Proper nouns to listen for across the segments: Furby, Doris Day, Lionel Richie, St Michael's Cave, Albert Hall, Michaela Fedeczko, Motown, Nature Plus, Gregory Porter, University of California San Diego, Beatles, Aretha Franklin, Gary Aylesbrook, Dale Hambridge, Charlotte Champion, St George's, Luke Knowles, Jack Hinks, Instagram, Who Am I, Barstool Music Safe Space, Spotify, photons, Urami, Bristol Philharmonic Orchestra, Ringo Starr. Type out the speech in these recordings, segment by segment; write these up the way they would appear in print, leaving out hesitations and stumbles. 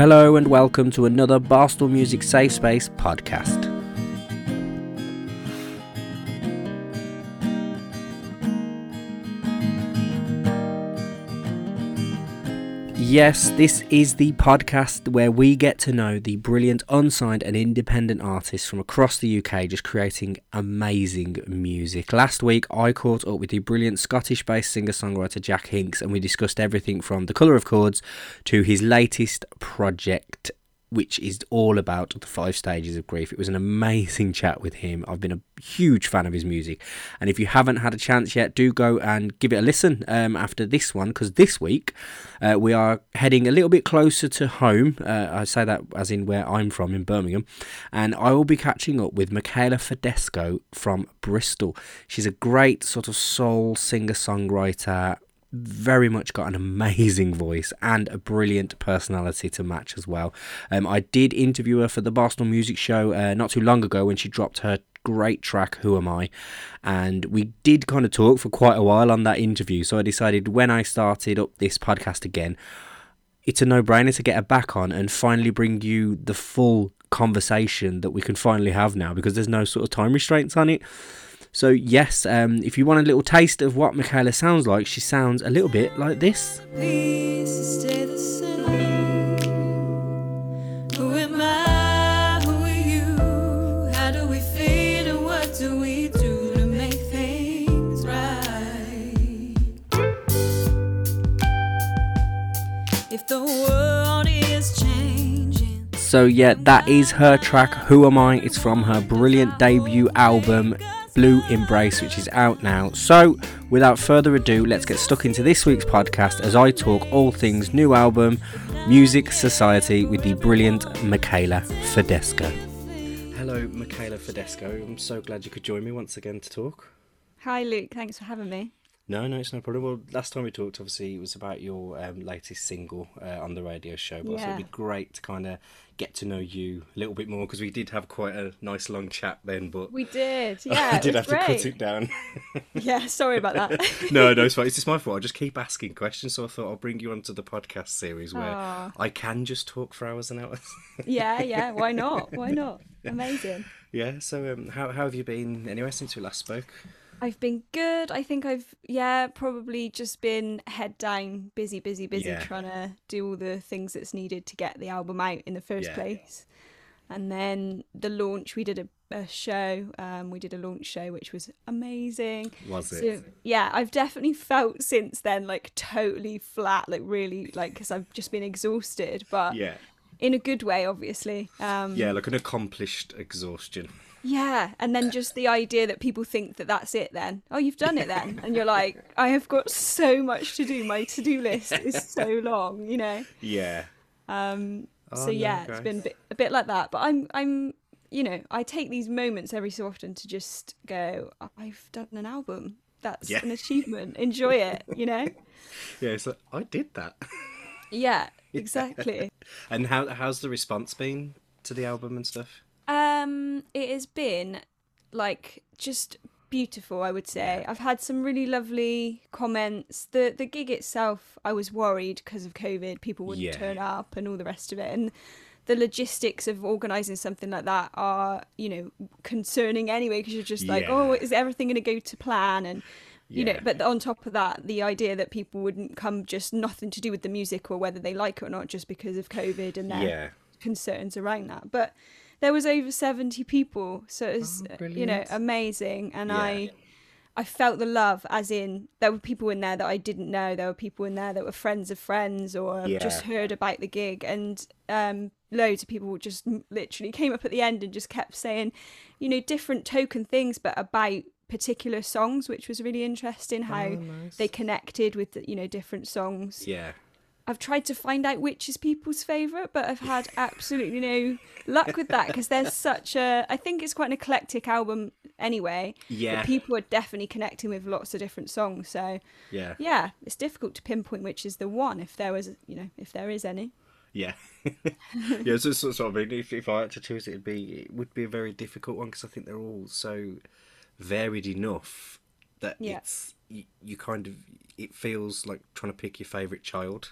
Hello and welcome to another Barstool Music Safe Space podcast. Yes, this is the podcast where we get to know the brilliant unsigned and independent artists from across the UK just creating amazing music. Last week I caught up with the brilliant Scottish-based singer-songwriter Jack Hinks and we discussed everything from the colour of chords to his latest project, which is all about the 5 stages of grief. It was an amazing chat with him. I've been a huge fan of his music. And if you haven't had a chance yet, do go and give it a listen after this one, because this week we are heading a little bit closer to home. I say that as in where I'm from, in Birmingham. And I will be catching up with Michaela Fedeczko from Bristol. She's a great sort of soul singer-songwriter, very much got an amazing voice and a brilliant personality to match as well. I did interview her for the Barstool Music Show not too long ago when she dropped her great track, Who Am I? And we did kind of talk for quite a while on that interview. So I decided when I started up this podcast again, it's a no-brainer to get her back on and finally bring you the full conversation that we can finally have now, because there's no sort of time restraints on it. So yes, if you want a little taste of what Michaela sounds like, she sounds a little bit like this. Please stay the same. Who am I? Who are you? How do we feel and what do we do to make things right? If the world is changing. So yeah, that is her track, Who Am I? It's from her brilliant debut album, Blue Embrace, which is out now. So without further ado, let's get stuck into this week's podcast as I talk all things new album, music, society with the brilliant Michaela Fedeczko. Hello Michaela Fedeczko, I'm so glad you could join me once again to talk. Hi Luke, thanks for having me. No, it's no problem. Well, last time we talked, obviously, it was about your latest single on the radio show, but yeah. I thought it'd be great to kind of get to know you a little bit more, because we did have quite a nice long chat then, but... We did, yeah. I did have great to cut it down. Yeah, sorry about that. No, it's fine. It's just my fault. I just keep asking questions, so I thought I'll bring you onto the podcast series where I can just talk for hours and hours. Yeah, why not? Why not? Amazing. Yeah, so how have you been anyway since we last spoke? I've been good. I think I've, probably just been head down, busy, trying to do all the things that's needed to get the album out in the first place. And then the launch, we did a show. We did a launch show, which was amazing. Was it? So, yeah, I've definitely felt since then, like, totally flat, like, really, like, because I've just been exhausted, but in a good way, obviously. Like an accomplished exhaustion. Yeah, and then just the idea that people think that that's it then. Oh, you've done it then. And you're like, I have got so much to do. My to-do list is so long, you know? Yeah. It's been a bit like that. But I'm, you know, I take these moments every so often to just go, I've done an album. That's an achievement. Enjoy it, you know? Yeah, it's like, I did that. Yeah, exactly. And how's the response been to the album and stuff? It has been, like, just beautiful, I would say. I've had some really lovely comments. The gig itself, I was worried because of COVID, people wouldn't turn up and all the rest of it. And the logistics of organising something like that are, you know, concerning anyway, because you're just like, oh, is everything going to go to plan? And, you know, but on top of that, the idea that people wouldn't come, just nothing to do with the music or whether they like it or not, just because of COVID and their concerns around that. But there was over 70 people, so it was, you know, amazing. And I felt the love, as in there were people in there that I didn't know. There were people in there that were friends of friends or just heard about the gig. And loads of people just literally came up at the end and just kept saying, you know, different token things, but about particular songs, which was really interesting, how they connected with, you know, different songs. Yeah. I've tried to find out which is people's favourite, but I've had absolutely no luck with that, because there's such a... I think it's quite an eclectic album anyway. Yeah. But people are definitely connecting with lots of different songs. So, yeah, it's difficult to pinpoint which is the one, if there was, you know, if there is any. Yeah. So sort of, I mean, if I had to choose it, it would be a very difficult one, because I think they're all so varied enough that it's... You kind of it feels like trying to pick your favourite child.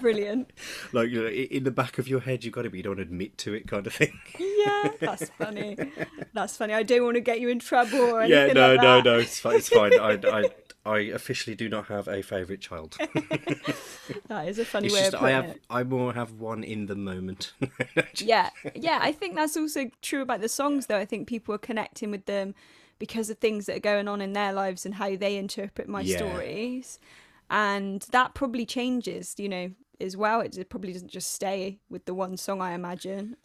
Brilliant. Like, you know, in the back of your head, you've got it, but you don't admit to it, kind of thing. Yeah, that's funny. That's funny. I don't want to get you in trouble or anything. Yeah, no, like that. No, it's fine. It's fine. I officially do not have a favourite child. That is a funny way of putting it. I more have one in the moment. Yeah. I think that's also true about the songs, though. I think people are connecting with them because of things that are going on in their lives and how they interpret my stories. And that probably changes, you know, as well. It probably doesn't just stay with the one song, I imagine.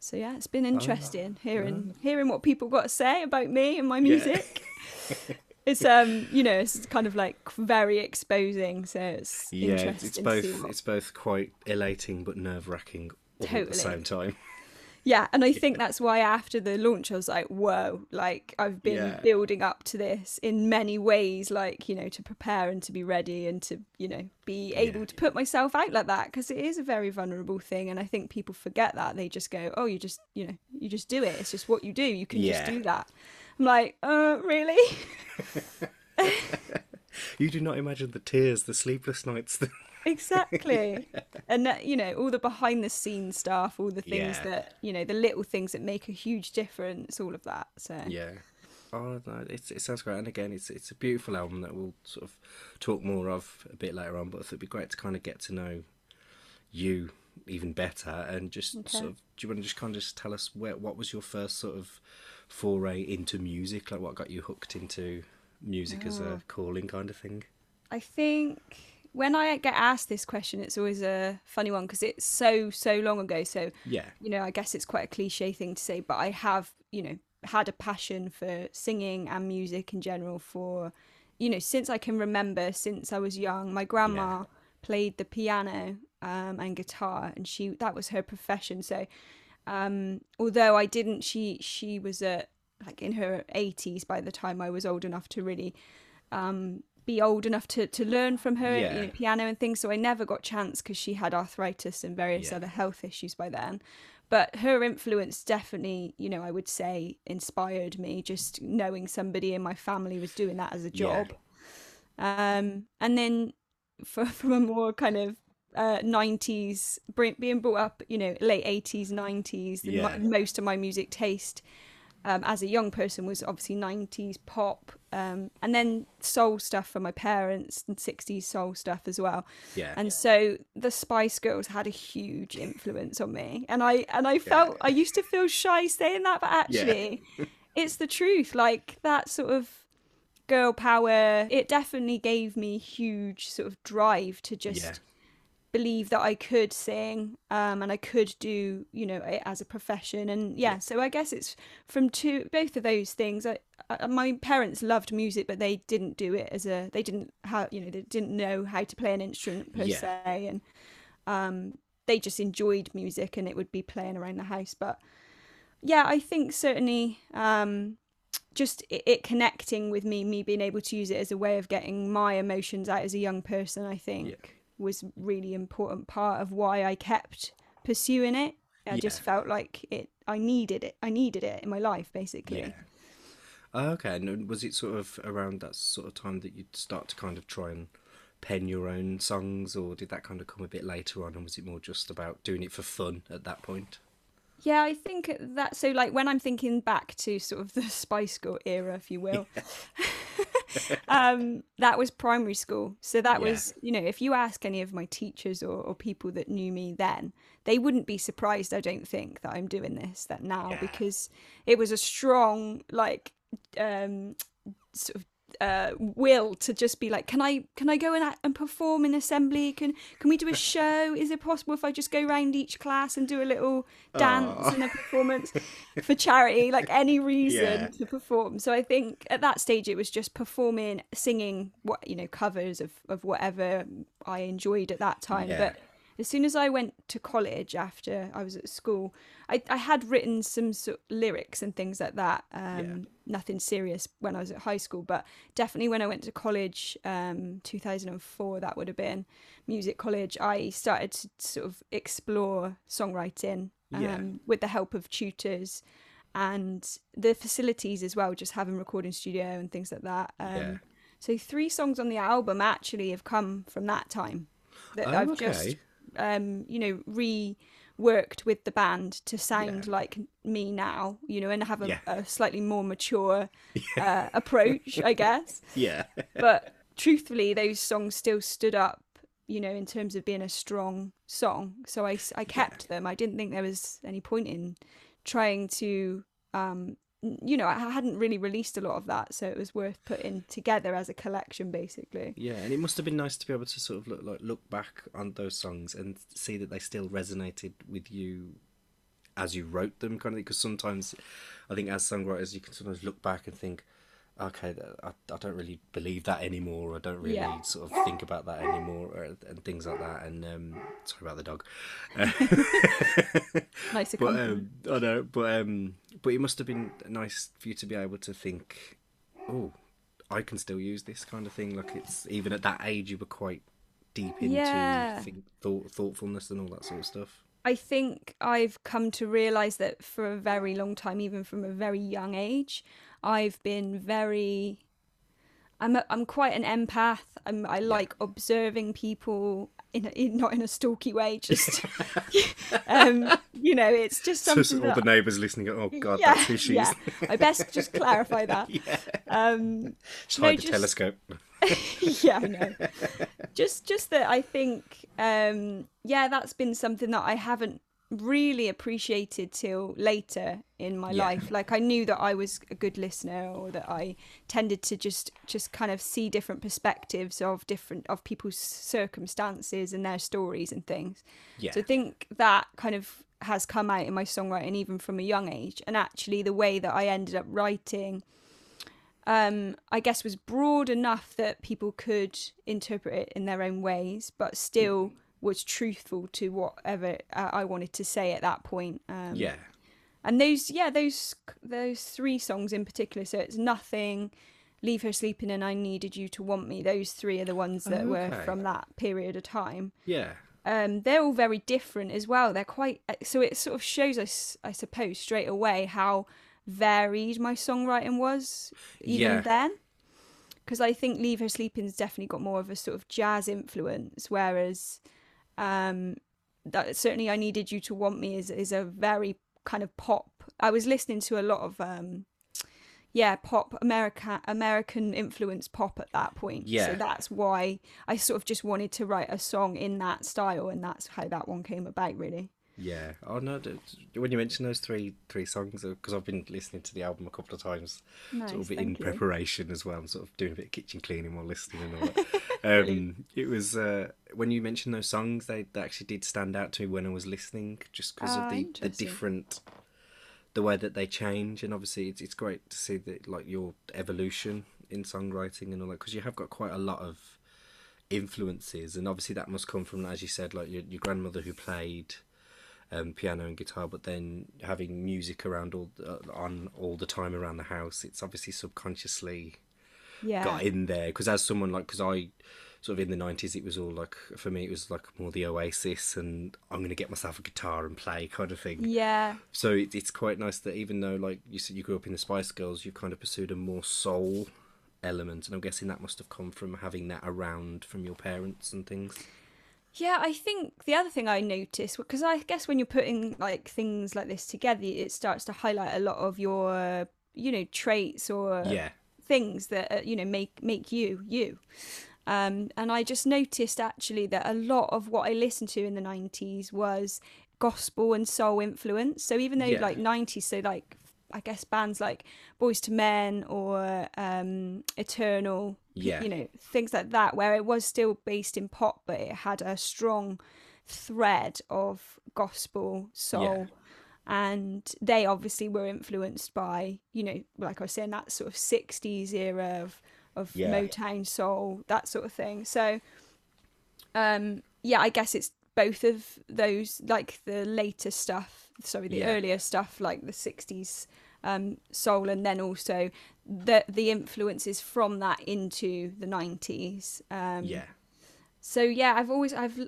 So, yeah, it's been interesting hearing what people got to say about me and my music. Yeah. It's, you know, it's kind of like very exposing. So it's interesting. It's both quite elating but nerve-wracking all at the same time. Yeah, and I think that's why after the launch I was like, whoa, like I've been building up to this in many ways, like, you know, to prepare and to be ready and to, you know, be able to put myself out like that, because it is a very vulnerable thing. And I think people forget that. They just go, oh, you just do it. It's just what you do. You can just do that. I'm like, really? You do not imagine the tears, the sleepless nights. Exactly. And that, you know, all the behind the scenes stuff, all the things that, you know, the little things that make a huge difference, all of that. So oh no, it sounds great. And again, it's a beautiful album that we'll sort of talk more of a bit later on, but I thought it'd be great to kind of get to know you even better. And just sort of, do you want to just kind of just tell us what was your first sort of foray into music, like what got you hooked into music as a calling kind of thing? I think when I get asked this question, it's always a funny one because it's so long ago. So, you know, I guess it's quite a cliche thing to say, but I have, you know, had a passion for singing and music in general for, you know, since I can remember, since I was young. My grandma played the piano and guitar, and that was her profession. So although I didn't, she was like in her 80s by the time I was old enough to really be old enough to learn from her, you know, piano and things. So I never got chance because she had arthritis and various other health issues by then. But her influence definitely, you know, I would say inspired me, just knowing somebody in my family was doing that as a job. And then from a more kind of 90s, being brought up, you know, late 80s, 90s, most of my music taste as a young person was obviously 90s pop, and then soul stuff from my parents and 60s soul stuff as well. So the Spice Girls had a huge influence on me, and I felt I used to feel shy saying that, but actually it's the truth. Like that sort of girl power, it definitely gave me huge sort of drive to just believe that I could sing and I could do, you know, it as a profession. And so I guess it's from both of those things. My parents loved music, but they didn't do it as they didn't have, you know, they didn't know how to play an instrument per se, and they just enjoyed music and it would be playing around the house. But I think certainly just it connecting with me being able to use it as a way of getting my emotions out as a young person, I think was really important part of why I kept pursuing it. I just felt like I needed it in my life, basically. Okay. And was it sort of around that sort of time that you'd start to kind of try and pen your own songs, or did that kind of come a bit later on, and was it more just about doing it for fun at that point? Yeah, I think that, so like when I'm thinking back to sort of the Spice Girl era, if you will, that was primary school. So that was, you know, if you ask any of my teachers or people that knew me then, they wouldn't be surprised, I don't think, that I'm doing that now, because it was a strong, like, sort of will to just be like, can I go and perform in assembly, can we do a show, is it possible if I just go round each class and do a little dance and a performance for charity, like any reason to perform. So I think at that stage it was just performing, singing, what, you know, covers of whatever I enjoyed at that time. But as soon as I went to college, after I was at school, I had written some sort of lyrics and things like that. Nothing serious when I was at high school, but definitely when I went to college, 2004, that would have been music college, I started to sort of explore songwriting with the help of tutors and the facilities as well, just having recording studio and things like that. So 3 songs on the album actually have come from that time that I've just, you know, reworked with the band to sound like me now, you know, and have a slightly more mature approach, I guess. But truthfully, those songs still stood up, you know, in terms of being a strong song. So I kept them. I didn't think there was any point in trying to, you know, I hadn't really released a lot of that, so it was worth putting together as a collection, basically. Yeah, and it must have been nice to be able to sort of look back on those songs and see that they still resonated with you as you wrote them, kind of thing. Because sometimes, I think as songwriters, you can sometimes look back and think, okay, I don't really believe that anymore, or I don't really sort of think about that anymore, or, and things like that. And sorry about the dog. Nice to come. I know, but it must have been nice for you to be able to think, oh, I can still use this kind of thing. Like, it's even at that age, you were quite deep into thoughtfulness and all that sort of stuff. I think I've come to realise that for a very long time, even from a very young age, I've been very, I'm quite an empath. I like observing people in not in a stalky way, just, you know, it's just something. So all the neighbours listening, oh God, that's who she is. I best just clarify that. Hide the telescope. Yeah, I know. Just that I think, that's been something that I haven't really appreciated till later in my life. Like, I knew that I was a good listener, or that I tended to just kind of see different perspectives of people's circumstances and their stories and things. So I think that kind of has come out in my songwriting even from a young age. And actually the way that I ended up writing, I guess, was broad enough that people could interpret it in their own ways, but still was truthful to whatever I wanted to say at that point. And those 3 songs in particular, so it's Nothing, Leave Her Sleeping, and I Needed You to Want Me. Those 3 are the ones that were from that period of time. They're all very different as well. They're quite, so it sort of shows us, I suppose, straight away how varied my songwriting was even then. Because I think Leave Her Sleeping's definitely got more of a sort of jazz influence, whereas that certainly I Needed You to Want Me is a very kind of pop. I was listening to a lot of pop, American influence pop at that point. So that's why I sort of just wanted to write a song in that style, and that's how that one came about, really. Yeah, oh no! When you mention those three songs, because I've been listening to the album a couple of times, nice, sort of in preparation as well. I'm sort of doing a bit of kitchen cleaning while listening and all that. It was when you mentioned those songs, they actually did stand out to me when I was listening, just because of the different, the way that they change, and obviously it's great to see that, like, your evolution in songwriting and all that, because you have got quite a lot of influences, and obviously that must come from, as you said, like your grandmother who played piano and guitar, but then having music around all the time around the house, it's obviously subconsciously got in there. Because as someone because I sort of in the 90s, it was all like, for me, it was like more the Oasis and I'm going to get myself a guitar and play kind of thing. Yeah. So it's quite nice that even though, like you said, you grew up in the Spice Girls, you kind of pursued a more soul element, and I'm guessing that must have come from having that around from your parents and things. Yeah, I think the other thing I noticed, because I guess when you're putting like things like this together, it starts to highlight a lot of your, you know, traits or things that, you know, make you. And I just noticed actually that a lot of what I listened to in the 90s was gospel and soul influence. So even though like 90s, so like I guess bands like Boyz II Men or Eternal, you know, things like that, where it was still based in pop, but it had a strong thread of gospel, soul. And they obviously were influenced by, you know, like I was saying, that sort of 60s era of Motown soul, that sort of thing. So, I guess it's both of those, like the later stuff, earlier stuff, like the 60s soul, and then also the influences from that into the 90s. So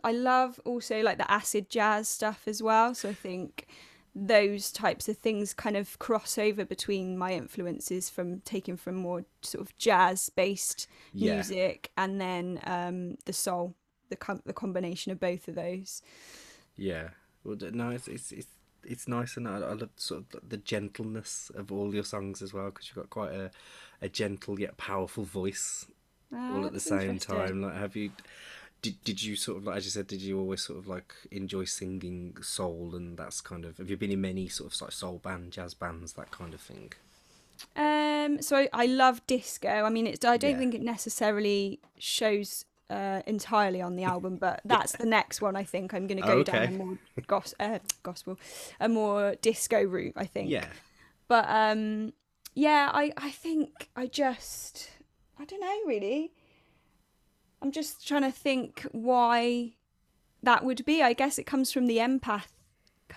I love also like the acid jazz stuff as well. So I think those types of things kind of cross over between my influences from taking from more sort of jazz-based music and then the soul, the combination of both of those. Yeah, well, no, it's nice, and I love sort of the gentleness of all your songs as well, because you've got quite a gentle yet powerful voice all at the same time. Like, have you? Did you sort of, like, as you said, did you always sort of like enjoy singing soul, and that's kind of, have you been in many sort of like soul band, jazz bands, that kind of thing? So I love disco. I mean, it's, I don't think it necessarily shows entirely on the album, but that's the next one I think I'm going to go down a more gospel, a more disco route, I think. Yeah. But yeah, I think I just, I don't know really. I'm just trying to think why that would be. I guess it comes from the empath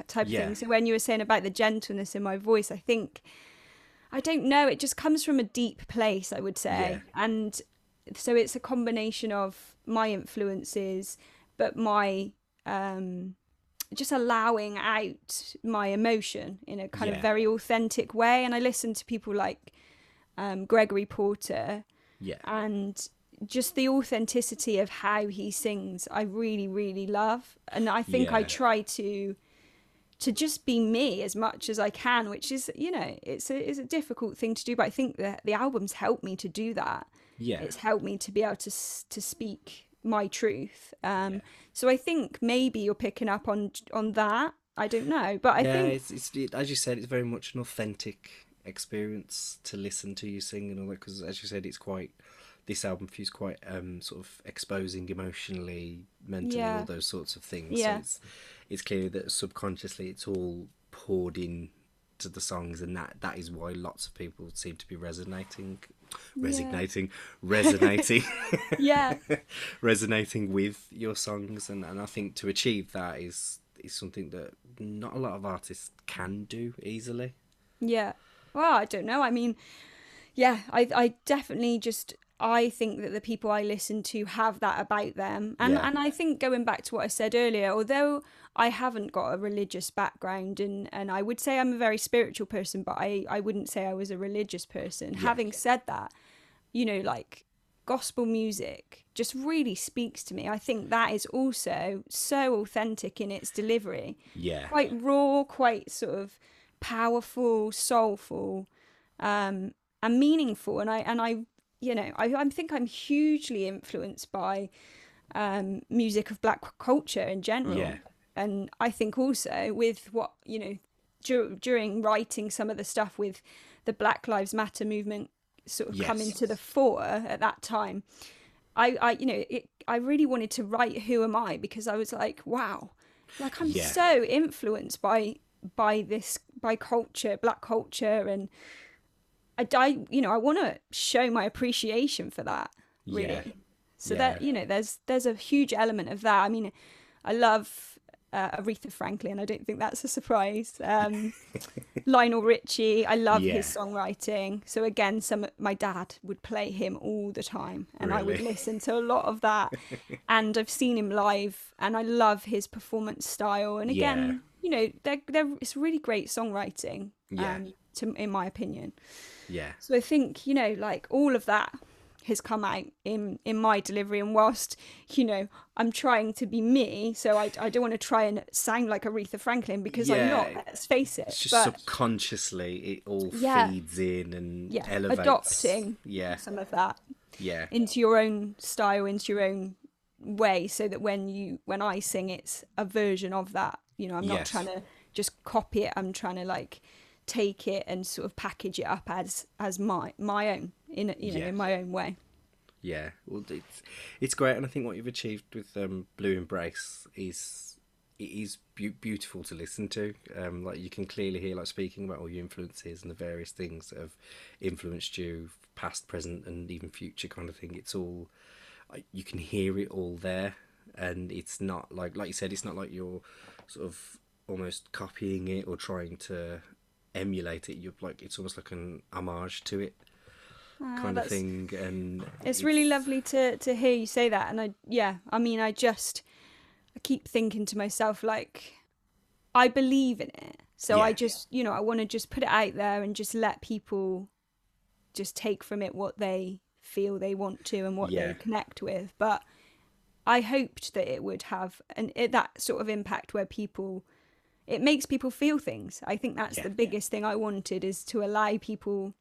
type thing. So when you were saying about the gentleness in my voice, I think, I don't know, it just comes from a deep place, I would say. Yeah. And so it's a combination of my influences, but my just allowing out my emotion in a kind of very authentic way. And I listen to people like Gregory Porter and just the authenticity of how he sings, I really, really love. And I think I try to just be me as much as I can, which is, you know, it's a difficult thing to do, but I think that the album's helped me to do that. Yeah. It's helped me to be able to speak my truth. So I think maybe you're picking up on that. I don't know, but I think... It's, as you said, it's very much an authentic experience to listen to you sing and all that, because as you said, it's quite... This album feels quite sort of exposing emotionally, mentally, all those sorts of things. Yeah. So it's clear that subconsciously it's all poured in to the songs, and that is why lots of people seem to be resonating resonating with your songs, and I think to achieve that is something that not a lot of artists can do easily. Yeah. Well, I don't know. I mean, yeah, I definitely just. I think that the people I listen to have that about them. And I think going back to what I said earlier, although I haven't got a religious background and I would say I'm a very spiritual person, but I wouldn't say I was a religious person. Yeah. Having said that, you know, like gospel music just really speaks to me. I think that is also so authentic in its delivery. Yeah. Quite raw, quite sort of powerful, soulful, and meaningful. And I you know, I think I'm hugely influenced by music of Black culture in general. Yeah. And I think also with what, you know, during writing some of the stuff with the Black Lives Matter movement sort of coming to the fore at that time, I really wanted to write Who Am I? Because I was like, wow, like I'm so influenced by culture, Black culture, and I want to show my appreciation for that, really. Yeah. So that, you know, there's a huge element of that. I mean, I love Aretha Franklin. I don't think that's a surprise. Lionel Richie, I love his songwriting. So again, my dad would play him all the time, and really? I would listen to a lot of that. And I've seen him live, and I love his performance style. And again, you know, it's really great songwriting. Yeah. In my opinion. Yeah. So I think, you know, like all of that has come out in my delivery, and whilst, you know, I'm trying to be me, so I don't want to try and sound like Aretha Franklin, because I'm not, let's face it. It's just subconsciously it all feeds in and elevates. Adopting some of that into your own style, into your own way, so that when I sing, it's a version of that. You know, I'm not trying to just copy it, I'm trying to like take it and sort of package it up as my own, in you know, in my own way. Yeah, well, it's great, and I think what you've achieved with Blue Embrace is beautiful to listen to. Like you can clearly hear, like speaking about all your influences and the various things that have influenced you, past, present, and even future kind of thing. It's all, you can hear it all there, and it's not like you said, it's not like you're sort of almost copying it or trying to emulate it. You're like, it's almost like an homage to it kind of thing, and it's really lovely to hear you say that. And I mean I keep thinking to myself, like, I believe in it, So I just, you know, I want to just put it out there and just let people just take from it what they feel they want to and what they connect with. But I hoped that it would have that sort of impact where it makes people feel things. I think that's the biggest thing I wanted, is to allow people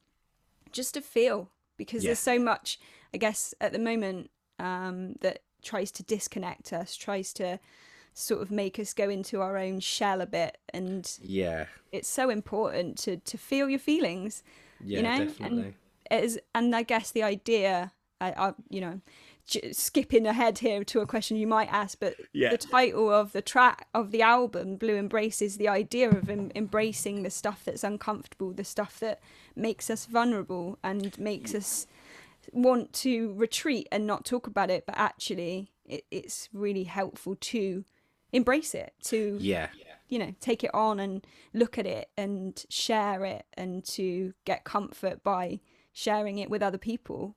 just to feel, because there's so much, I guess, at the moment that tries to disconnect us, tries to sort of make us go into our own shell a bit. And it's so important to feel your feelings, you know? Definitely. And I guess the idea, I you know, skipping ahead here to a question you might ask, but the title of the track of the album, Blue Embrace, is the idea of embracing the stuff that's uncomfortable, the stuff that makes us vulnerable and makes us want to retreat and not talk about it. But actually it's really helpful to embrace it, to you know, take it on and look at it and share it, and to get comfort by sharing it with other people.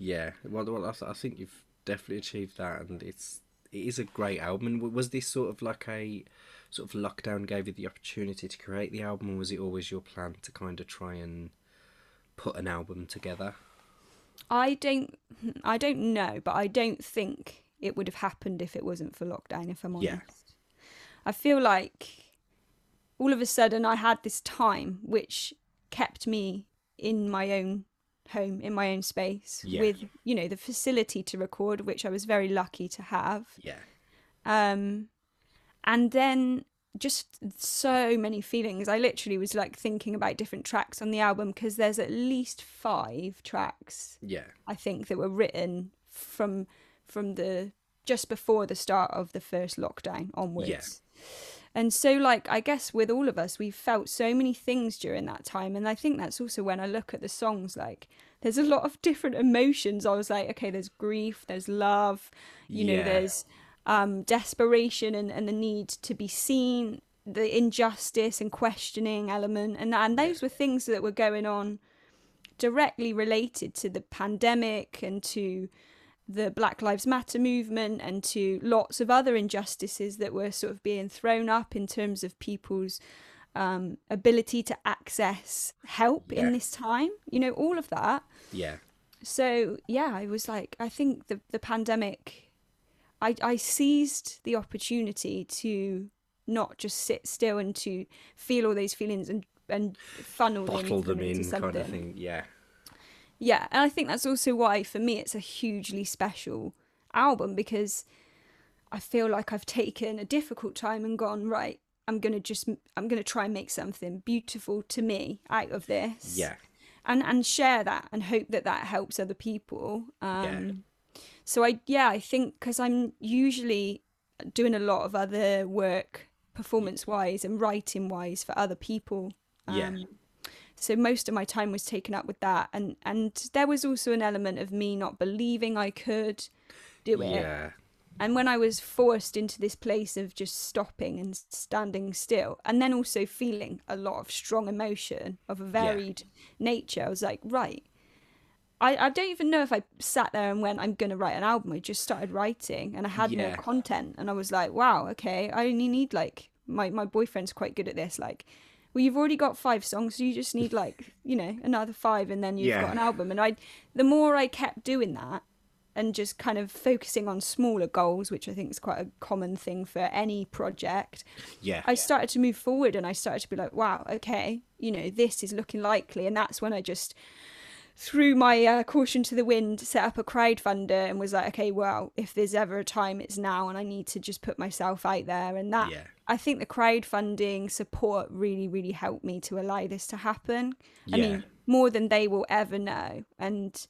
Well, I think you've definitely achieved that, and it is a great album. And was this sort of like a sort of lockdown gave you the opportunity to create the album, or was it always your plan to kind of try and put an album together? I don't know, but I don't think it would have happened if it wasn't for lockdown, if I'm honest. I feel like all of a sudden I had this time which kept me in my own home, in my own space, with, you know, the facility to record, which I was very lucky to have. And then just so many feelings. I literally was like thinking about different tracks on the album, because there's at least 5 tracks I think that were written from the just before the start of the first lockdown onwards. And so, like, I guess with all of us, we felt so many things during that time. And I think that's also when I look at the songs, like, there's a lot of different emotions. I was like, okay, there's grief, there's love, you know, there's desperation and the need to be seen, the injustice and questioning element. And those were things that were going on directly related to the pandemic and to the Black Lives Matter movement and to lots of other injustices that were sort of being thrown up in terms of people's ability to access help in this time, you know, all of that. So, I was like, I think the pandemic, I seized the opportunity to not just sit still and to feel all these feelings and funnel them into something. Kind of thing, Yeah, and I think that's also why, for me, it's a hugely special album, because I feel like I've taken a difficult time and gone, right, I'm going to try and make something beautiful to me out of this. And share that and hope that that helps other people. So I think, because I'm usually doing a lot of other work performance-wise and writing-wise for other people. So most of my time was taken up with that. And there was also an element of me not believing I could do it. And when I was forced into this place of just stopping and standing still, and then also feeling a lot of strong emotion of a varied nature, I was like, right, I don't even know if I sat there and went, I'm going to write an album. I just started writing and I had no content. And I was like, wow, okay, I only need like, my boyfriend's quite good at this, like, well, you've already got 5 songs, so you just need, like, you know, another 5, and then you've got an album. And the more I kept doing that and just kind of focusing on smaller goals, which I think is quite a common thing for any project, I started to move forward, and I started to be like, wow, okay, you know, this is looking likely. And that's when I just threw my caution to the wind, set up a crowdfunder, and was like, okay, well, if there's ever a time, it's now, and I need to just put myself out there. And that, I think the crowdfunding support really, really helped me to allow this to happen. I mean, more than they will ever know. And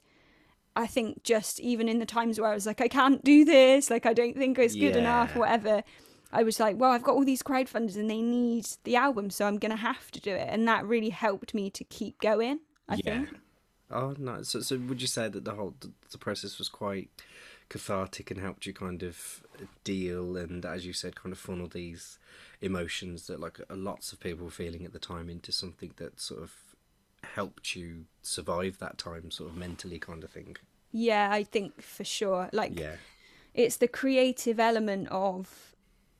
I think just even in the times where I was like, I can't do this, like, I don't think it's good enough, whatever, I was like, well, I've got all these crowdfunders and they need the album, so I'm going to have to do it. And that really helped me to keep going, I think. Oh, no. So would you say that the whole the process was quite cathartic and helped you kind of deal and, as you said, kind of funnel these emotions that, like, lots of people were feeling at the time into something that sort of helped you survive that time, sort of mentally, kind of thing? Yeah, I think for sure. Like, it's the creative element of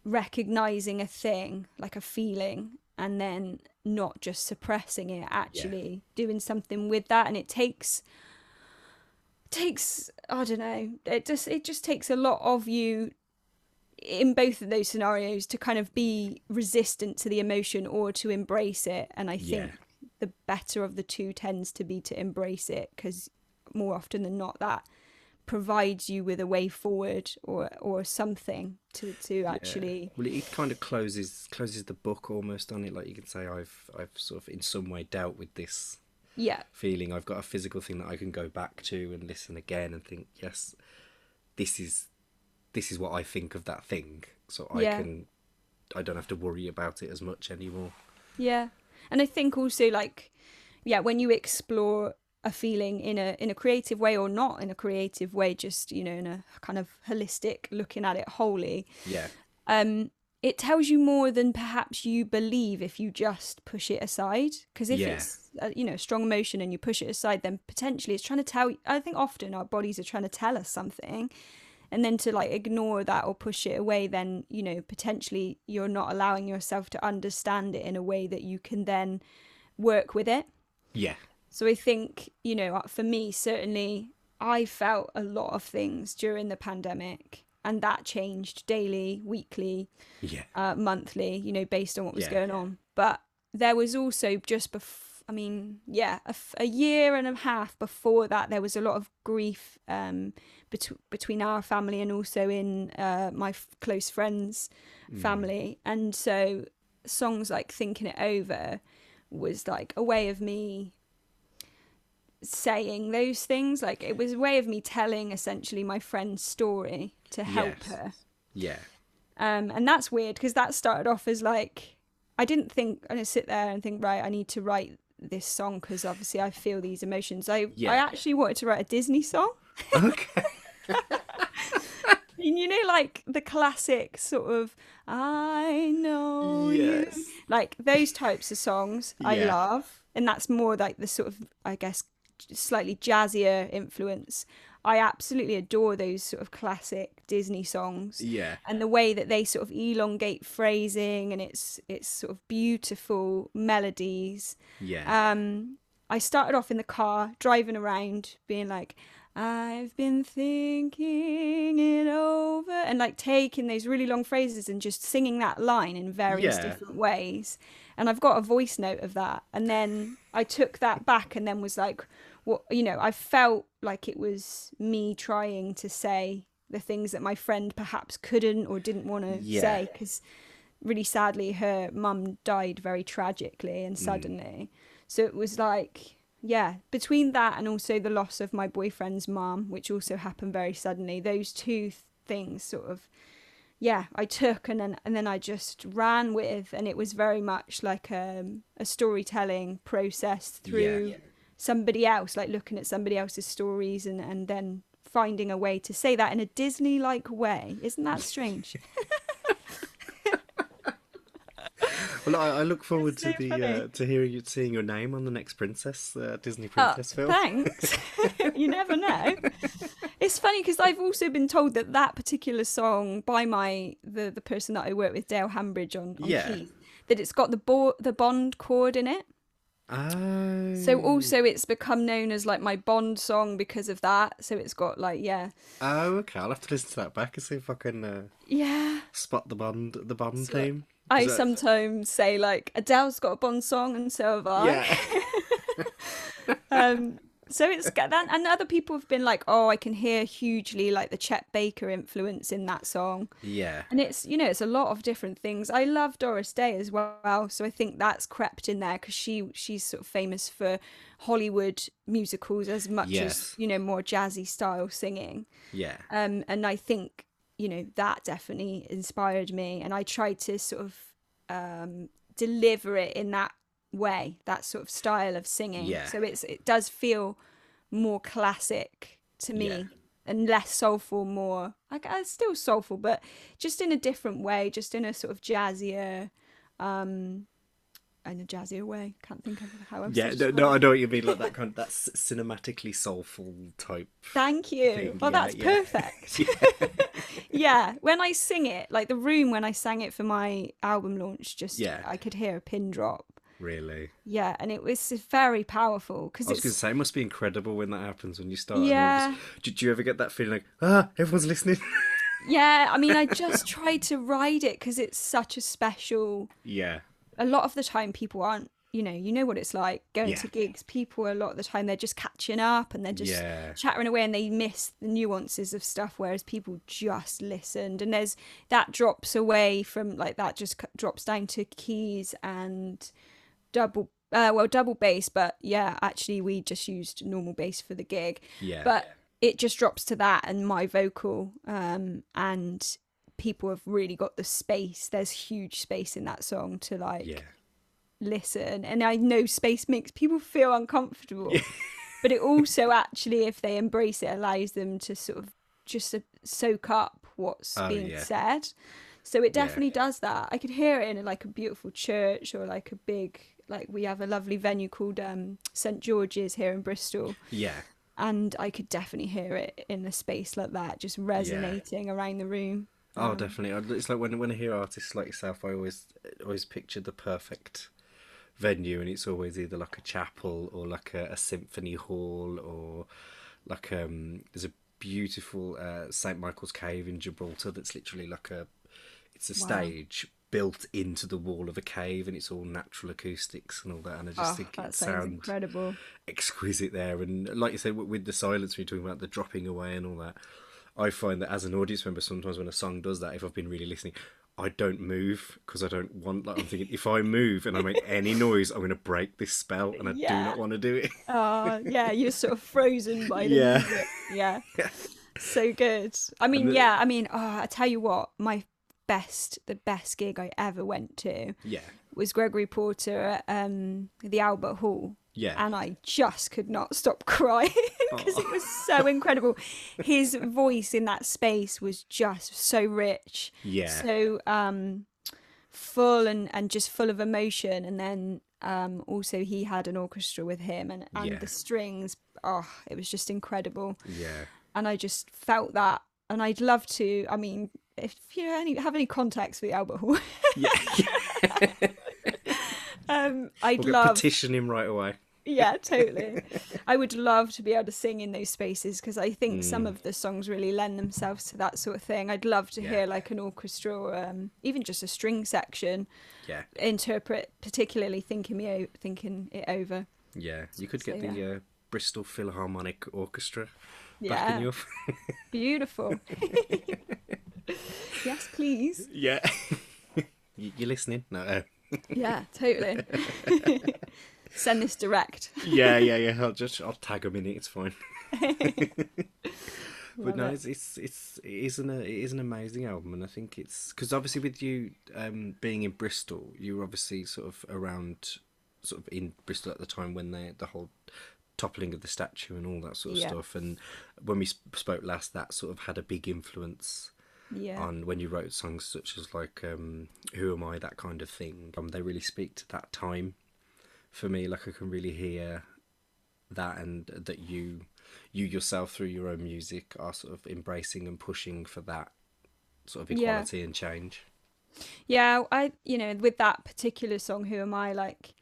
recognising a thing, like a feeling, and then not just suppressing it, actually doing something with that. And it takes, I don't know, it just takes a lot of you in both of those scenarios to kind of be resistant to the emotion or to embrace it. And I think the better of the two tends to be to embrace it, because more often than not that provides you with a way forward or something to actually. Well, it kind of closes the book almost on it. Like, you can say I've sort of in some way dealt with this feeling. I've got a physical thing that I can go back to and listen again and think, yes, this is what I think of that thing. So I don't have to worry about it as much anymore. Yeah. And I think also, like, when you explore a feeling in a creative way or not in a creative way, just, you know, in a kind of holistic, looking at it wholly. Yeah. It tells you more than perhaps you believe if you just push it aside. Because if it's, a strong emotion and you push it aside, then potentially it's trying to tell you. I think often our bodies are trying to tell us something. And then to, like, ignore that or push it away, then, you know, potentially you're not allowing yourself to understand it in a way that you can then work with it. Yeah. So I think, you know, for me, certainly I felt a lot of things during the pandemic, and that changed daily, weekly, monthly, you know, based on what was going on. But there was also just a year and a half before that, there was a lot of grief between our family and also in my close friend's family. And so songs like Thinking It Over was like a way of me saying those things. Like, it was a way of me telling essentially my friend's story to help her. And that's weird, because that started off as like, I didn't sit there and think, right, I need to write this song because obviously I feel these emotions. I actually wanted to write a Disney song. Okay. You know, like the classic sort of I know you, like those types of songs. I love. And that's more like the sort of, I guess, slightly jazzier influence. I absolutely adore those sort of classic Disney songs. Yeah. And the way that they sort of elongate phrasing, and it's sort of beautiful melodies. Yeah. I started off in the car, driving around, being like, I've been thinking it over, and like taking those really long phrases and just singing that line in various different ways. And I've got a voice note of that. And then I took that back and then was like, what, you know, I felt like it was me trying to say the things that my friend perhaps couldn't or didn't want to say, because really sadly her mum died very tragically and suddenly. So it was like, between that and also the loss of my boyfriend's mum, which also happened very suddenly, those two things sort of, I took and then I just ran with, and it was very much like a storytelling process through somebody else, like looking at somebody else's stories and then finding a way to say that in a Disney-like way. Isn't that strange? Well, I look forward so to the to hearing you, seeing your name on the next Disney princess film. Thanks. You never know. It's funny because I've also been told that particular song by the person that I work with, Dale Hambridge on keys, that it's got the Bond chord in it. Oh. So also it's become known as like my Bond song because of that. So it's got like Oh, okay. I'll have to listen to that back and see if I can spot the Bond theme. I sometimes say, like, Adele's got a Bond song and so have I. Yeah. So it's... And other people have been like, oh, I can hear hugely, like, the Chet Baker influence in that song. Yeah. And it's, you know, it's a lot of different things. I love Doris Day as well, so I think that's crept in there because she's sort of famous for Hollywood musicals as much as, you know, more jazzy style singing. Yeah. And I think... you know, that definitely inspired me, and I tried to sort of deliver it in that way, that sort of style of singing. Yeah. So it does feel more classic to me and less soulful, more like it's still soulful, but just in a different way, just in a sort of jazzier, in a jazzier way. Can't think of how I'm. Yeah, no, I know what you mean. Like that kind of, that's cinematically soulful type. Thank you. Thing. Well, that's perfect. Yeah, when I sing it, like the room when I sang it for my album launch, just I could hear a pin drop. Really? Yeah, and it was very powerful. Cause I was going to say, it must be incredible when that happens, when you start. Yeah. Do you ever get that feeling like, ah, everyone's listening? Yeah, I mean, I just try to ride it because it's such a special... Yeah. A lot of the time people aren't, you know what it's like going to gigs. People, a lot of the time, they're just catching up and they're just chattering away and they miss the nuances of stuff, whereas people just listened. And there's that drops away from, like, that just drops down to keys and... double bass, but actually we just used normal bass for the gig, but it just drops to that and my vocal, and people have really got the space. There's huge space in that song to listen, and I know space makes people feel uncomfortable, but it also actually, if they embrace it, allows them to sort of just soak up what's being said. So it definitely does that. I could hear it in like a beautiful church, or like a big, like we have a lovely venue called St George's here in Bristol. Yeah. And I could definitely hear it in a space like that, just resonating around the room. Oh, definitely. It's like when I hear artists like yourself, I always picture the perfect venue, and it's always either like a chapel or like a symphony hall, or like there's a beautiful St Michael's Cave in Gibraltar that's literally like a... It's a stage built into the wall of a cave, and it's all natural acoustics and all that. And I just think it sounds incredible, exquisite there. And like you say, with the silence, we're talking about the dropping away and all that. I find that as an audience member, sometimes when a song does that, if I've been really listening, I don't move because I don't want. Like, I'm thinking, if I move and I make any noise, I'm going to break this spell, and I do not want to do it. You're sort of frozen by the music. Yeah. So good. I mean, I tell you what, the best gig I ever went to was Gregory Porter at the Albert Hall, and I just could not stop crying because it was so incredible. His voice in that space was just so rich, so full and just full of emotion. And then also he had an orchestra with him, and the strings, it was just incredible. And I just felt that, and I'd love to, I mean, if you have any contacts with Albert Hall, I'd love petition him right away. Yeah, totally. I would love to be able to sing in those spaces, because I think some of the songs really lend themselves to that sort of thing. I'd love to hear like an orchestra, or even just a string section, interpret, particularly Thinking It Over. Yeah, you could get the Bristol Philharmonic Orchestra back in your beautiful. Yes, please. Yeah. You're listening? No. Yeah, totally. Send this direct. Yeah. I'll tag them in it. It's fine. But no, it is an amazing album, and I think it's because obviously with you being in Bristol, you were obviously sort of in Bristol at the time when the whole toppling of the statue and all that sort of stuff. And when we spoke last, that sort of had a big influence. Yeah. On when you wrote songs such as like Who Am I, that kind of thing. They really speak to that time for me. Like I can really hear that, and that you yourself through your own music are sort of embracing and pushing for that sort of equality and change. Yeah, I with that particular song, Who Am I, like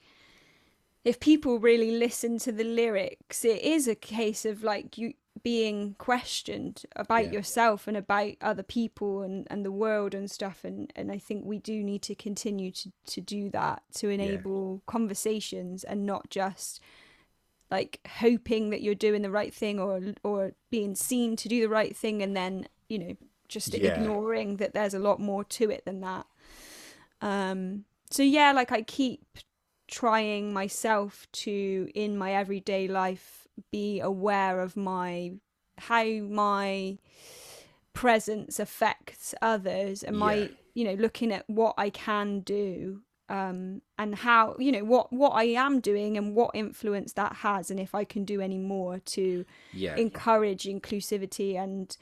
if people really listen to the lyrics, it is a case of like you being questioned about yourself and about other people and the world and stuff, and I think we do need to continue to do that, to enable conversations, and not just like hoping that you're doing the right thing or being seen to do the right thing, and then just ignoring that there's a lot more to it than that. Like I keep trying myself to, in my everyday life, be aware of how my presence affects others, and my looking at what I can do, and how what I am doing and what influence that has, and if I can do any more to encourage inclusivity. And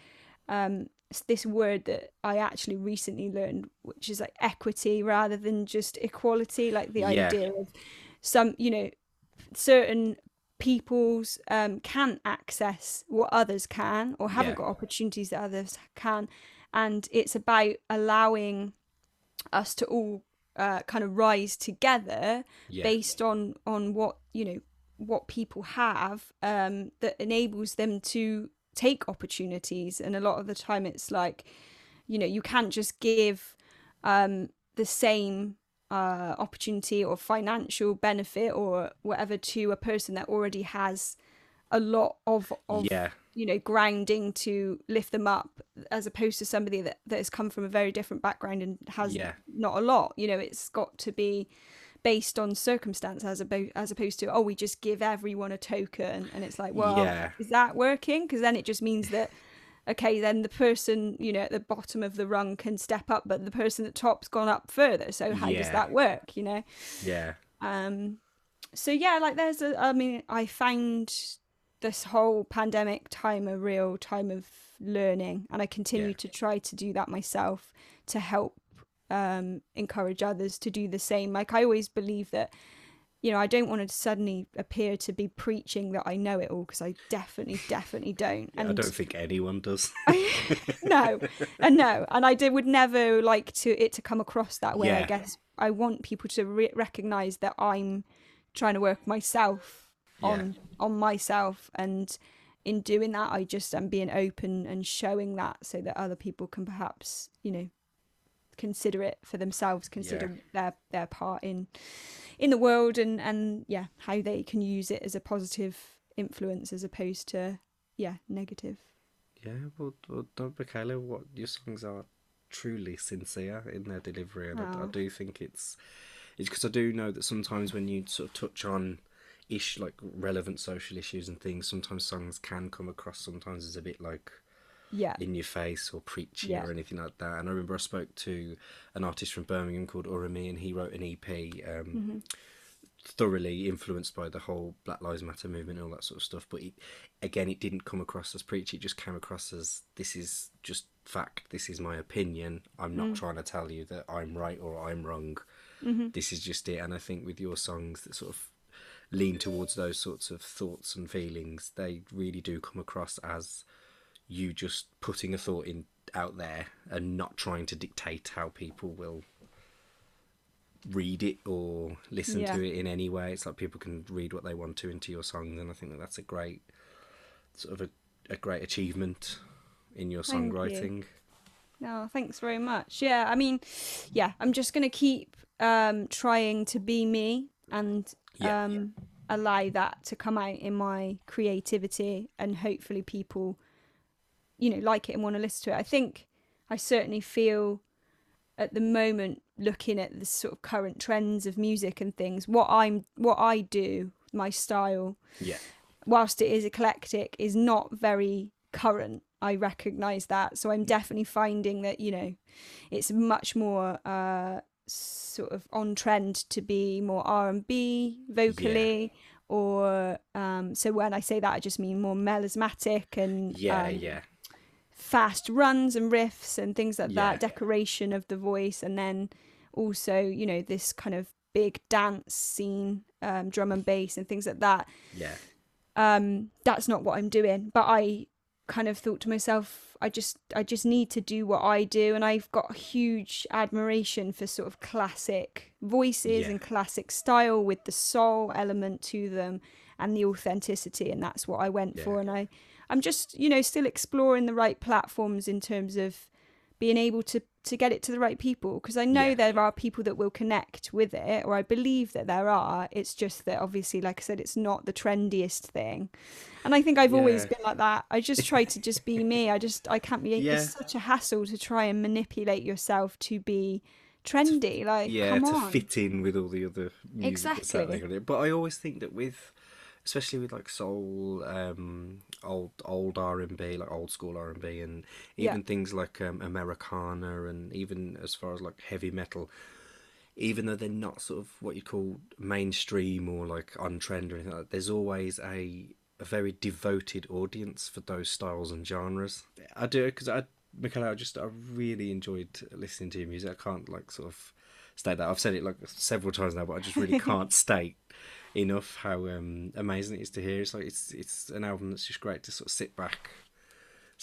this word that I actually recently learned, which is like equity rather than just equality, like the idea of some certain peoples can't access what others can, or haven't got opportunities that others can, And it's about allowing us to all kind of rise together based on what, you know, what people have that enables them to take opportunities. And a lot of the time it's like, you know, you can't just give the same opportunity or financial benefit or whatever to a person that already has a lot of you know, grounding to lift them up, as opposed to somebody that has come from a very different background and has not a lot. You know, it's got to be based on circumstance as opposed to, oh, we just give everyone a token. And it's like, well, is that working? Because then it just means that, okay, then the person, you know, at the bottom of the rung can step up, but the person at the top's gone up further. So how does that work, you know? So yeah, like there's a, I mean, I found this whole pandemic time a real time of learning, and I continue to try to do that myself to help encourage others to do the same. Like I always believe that, you know, I don't want to suddenly appear to be preaching that I know it all, because I definitely don't. And I don't think anyone does. No. And would never like it to come across that way. I guess I want people to recognize that I'm trying to work myself on myself, and in doing that I just am being open and showing that so that other people can perhaps, you know, consider it for themselves, consider their part in the world, and how they can use it as a positive influence as opposed to negative. Well done, Michaela. What your songs are truly sincere in their delivery, and I do think it's because I do know that sometimes when you sort of touch on like relevant social issues and things, sometimes songs can come across sometimes as a bit like in your face or preachy or anything like that. And I remember I spoke to an artist from Birmingham called Urami, and he wrote an EP thoroughly influenced by the whole Black Lives Matter movement and all that sort of stuff, but it didn't come across as preachy. It just came across as, this is just fact, this is my opinion, I'm not trying to tell you that I'm right or I'm wrong, this is just it. And I think with your songs that sort of lean towards those sorts of thoughts and feelings, they really do come across as you just putting a thought in out there and not trying to dictate how people will read it or listen to it in any way. It's like people can read what they want to into your songs, and I think that's a great sort of a great achievement in your songwriting. No, thanks very much. I mean, I'm just going to keep trying to be me and allow that to come out in my creativity, and hopefully people, you know, like it and want to listen to it. I think I certainly feel at the moment, looking at the sort of current trends of music and things, what I do, my style, whilst it is eclectic, is not very current. I recognise that. So I'm definitely finding that, you know, it's much more sort of on trend to be more R&B vocally, or so when I say that I just mean more melismatic and fast runs and riffs and things like that, decoration of the voice, and then also, you know, this kind of big dance scene, drum and bass and things like that. That's not what I'm doing, but I kind of thought to myself, I just need to do what I do. And I've got huge admiration for sort of classic voices and classic style with the soul element to them and the authenticity, and that's what I went for. And I'm just, you know, still exploring the right platforms in terms of being able to get it to the right people, because I know there are people that will connect with it, or I believe that there are. It's just that obviously, like I said, it's not the trendiest thing, and I think I've always been like that. I just try to just be me. I can't be it's such a hassle to try and manipulate yourself to be trendy, to fit in with all the other music exactly. But I always think that with, especially with like soul, old R&B, like old school R&B, and even things like Americana, and even as far as like heavy metal, even though they're not sort of what you call mainstream or like on trend or anything like that, there's always a very devoted audience for those styles and genres. I do, because Michaela, I really enjoyed listening to your music. I can't like sort of state that. I've said it like several times now, but I just really can't state enough how amazing it is to hear. It's like it's an album that's just great to sort of sit back,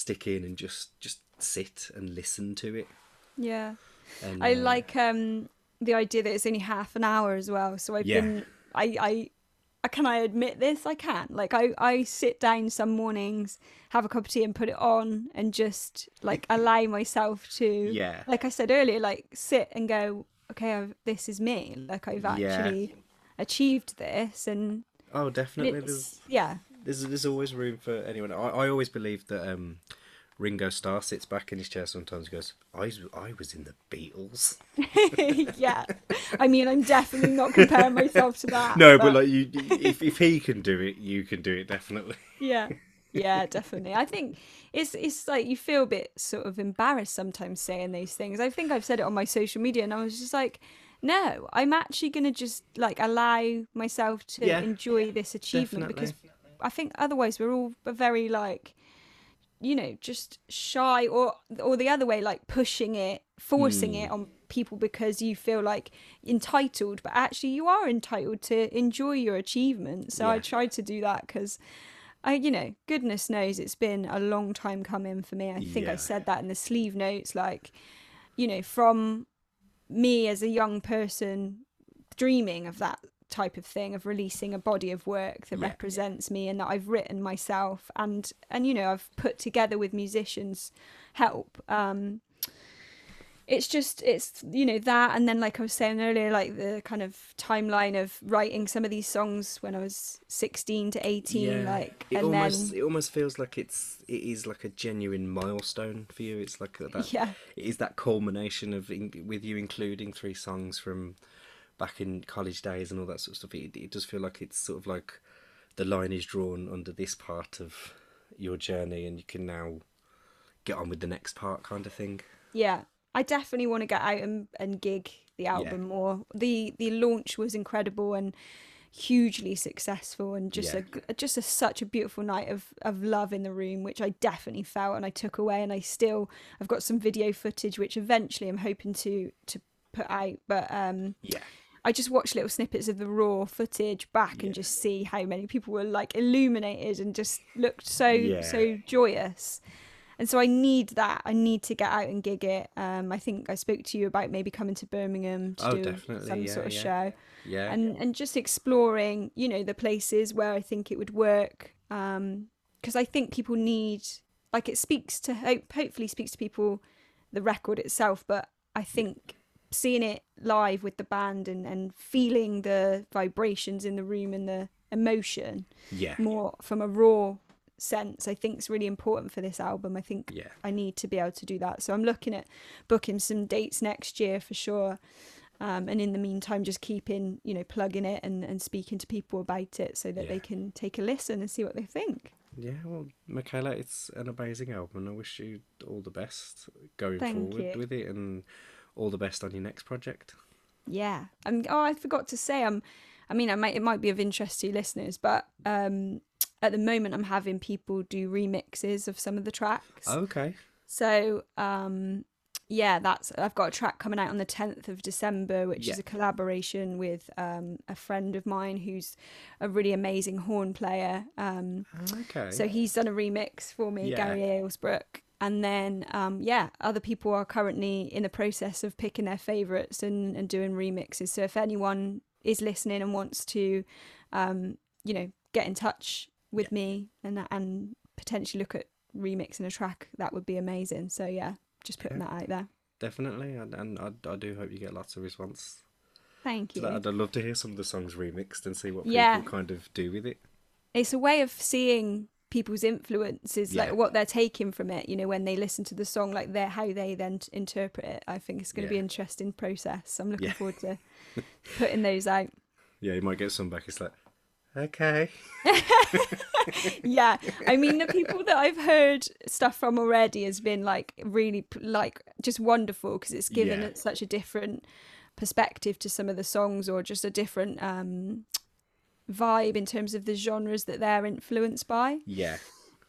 stick in and just sit and listen to it. Yeah. And, I like the idea that it's only half an hour as well. So I've been, I can I admit this? I can. Like I sit down some mornings, have a cup of tea and put it on and just like allow myself to, like I said earlier, like sit and go, okay, this is me. Like I've actually achieved this. And oh, definitely. There's always room for anyone. I always believe that Ringo Starr sits back in his chair sometimes and goes, I was in the Beatles. Yeah. I mean, I'm definitely not comparing myself to that. No, but like you, if he can do it, you can do it definitely. Yeah. Yeah, definitely. I think it's like you feel a bit sort of embarrassed sometimes saying these things. I think I've said it on my social media and I was just like, no, I'm actually going to just like allow myself to enjoy this achievement definitely. Because I think otherwise we're all very like, you know, just shy or the other way, like pushing it, forcing it on people because you feel like entitled, but actually you are entitled to enjoy your achievement. So I tried to do that because I, you know, goodness knows it's been a long time coming for me. I think I said that in the sleeve notes, like, you know, from me as a young person dreaming of that type of thing, of releasing a body of work that represents me and that I've written myself and you know I've put together with musicians' help. It's you know that, and then like I was saying earlier, like the kind of timeline of writing some of these songs when I was 16 to 18, like it almost feels like it is like a genuine milestone for you. It's like that it is that culmination of with you including 3 songs from back in college days and all that sort of stuff. It does feel like it's sort of like the line is drawn under this part of your journey and you can now get on with the next part kind of thing. Yeah, I definitely want to get out and gig the album more. The launch was incredible and hugely successful and just such a beautiful night of love in the room, which I definitely felt and I took away, and I've got some video footage which eventually I'm hoping to put out, but I just watched little snippets of the raw footage back and just see how many people were like illuminated and just looked so joyous. And so I need that. I need to get out and gig it. I think I spoke to you about maybe coming to Birmingham to do some sort of show. Yeah. And just exploring, you know, the places where I think it would work. Because I think people need, like, it speaks to, hopefully speaks to people, the record itself, but I think seeing it live with the band and feeling the vibrations in the room and the emotion more from a raw sense, I think it's really important for this album. I think I need to be able to do that. So I'm looking at booking some dates next year for sure. And in the meantime, just keeping, you know, plugging it and speaking to people about it so that they can take a listen and see what they think. Yeah, well, Michaela, it's an amazing album. I wish you all the best going forward with it and all the best on your next project. Yeah. I forgot to say, it might be of interest to listeners, but at the moment I'm having people do remixes of some of the tracks. Okay. So I've got a track coming out on the 10th of December, which is a collaboration with a friend of mine who's a really amazing horn player. Okay. So he's done a remix for me, Gary Aylesbrook. And then, other people are currently in the process of picking their favourites and doing remixes. So if anyone is listening and wants to, you know, get in touch with me and potentially look at remixing a track, that would be amazing. So, just putting that out there. Definitely. And I do hope you get lots of response. Thank you. I'd love to hear some of the songs remixed and see what people kind of do with it. It's a way of seeing people's influences, like what they're taking from it, you know, when they listen to the song, like how they then interpret it. I think it's going to be an interesting process. I'm looking forward to putting those out. Yeah, you might get some back. It's like, okay. Yeah, I mean, the people that I've heard stuff from already has been like really like just wonderful because it's given it such a different perspective to some of the songs, or just a different vibe in terms of the genres that they're influenced by.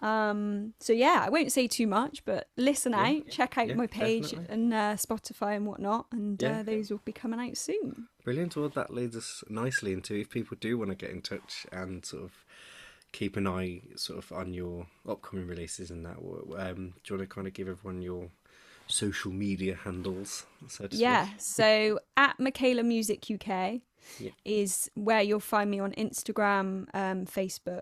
I won't say too much, but listen out, check out my page and Spotify and whatnot, and those will be coming out soon. Brilliant. Well, that leads us nicely into, if people do want to get in touch and sort of keep an eye sort of on your upcoming releases and that, do you want to kind of give everyone your social media handles, so to speak? So at Michaela Music UK is where you'll find me on Instagram, Facebook.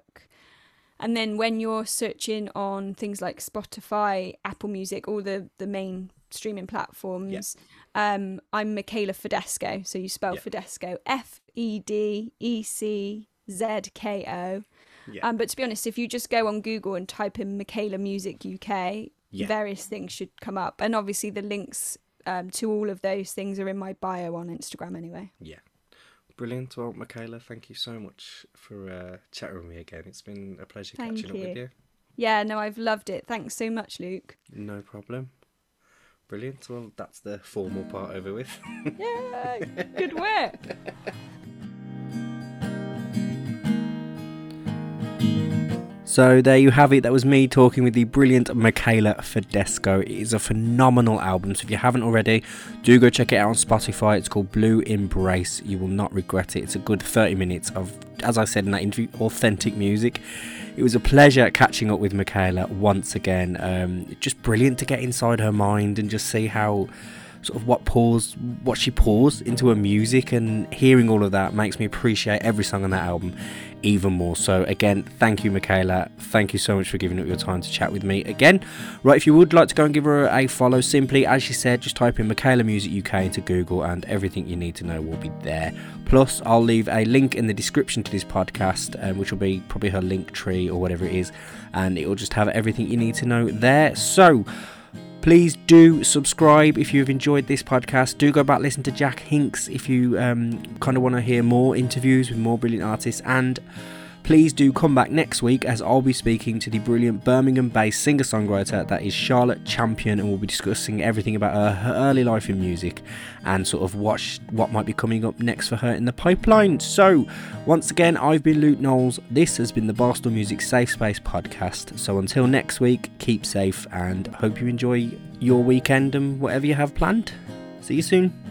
And then when you're searching on things like Spotify, Apple Music, all the main streaming platforms, I'm Michaela Fedeczko. So you spell Fedeczko, F-E-D-E-C-Z-K-O. But to be honest, if you just go on Google and type in Michaela Music UK, various things should come up. And obviously the links to all of those things are in my bio on Instagram anyway. Yeah. Brilliant. Well, Michaela, thank you so much for chatting with me again. It's been a pleasure catching up with you. Yeah, no, I've loved it. Thanks so much, Luke. No problem. Brilliant. Well, that's the formal part over with. Yay! Good work. So there you have it. That was me talking with the brilliant Michaela Fedeczko. It is a phenomenal album. So if you haven't already, do go check it out on Spotify. It's called Blue Embrace. You will not regret it. It's a good 30 minutes of, as I said in that interview, authentic music. It was a pleasure catching up with Michaela once again. Just brilliant to get inside her mind and just see how sort of what she pours into her music, and hearing all of that makes me appreciate every song on that album even more. So again, thank you, Michaela. Thank you so much for giving up your time to chat with me again. Right, if you would like to go and give her a follow, simply, as she said, just type in Michaela Music UK into Google and everything you need to know will be there. Plus, I'll leave a link in the description to this podcast, which will be probably her link tree or whatever it is, and it will just have everything you need to know there. So please do subscribe if you've enjoyed this podcast. Do go back, listen to Jack Hinks if you kind of want to hear more interviews with more brilliant artists. And please do come back next week, as I'll be speaking to the brilliant Birmingham-based singer-songwriter that is Charlotte Champion, and we'll be discussing everything about her early life in music and sort of what might be coming up next for her in the pipeline. So once again, I've been Luke Knowles. This has been the Barstool Music Safe Space podcast. So until next week, keep safe and hope you enjoy your weekend and whatever you have planned. See you soon.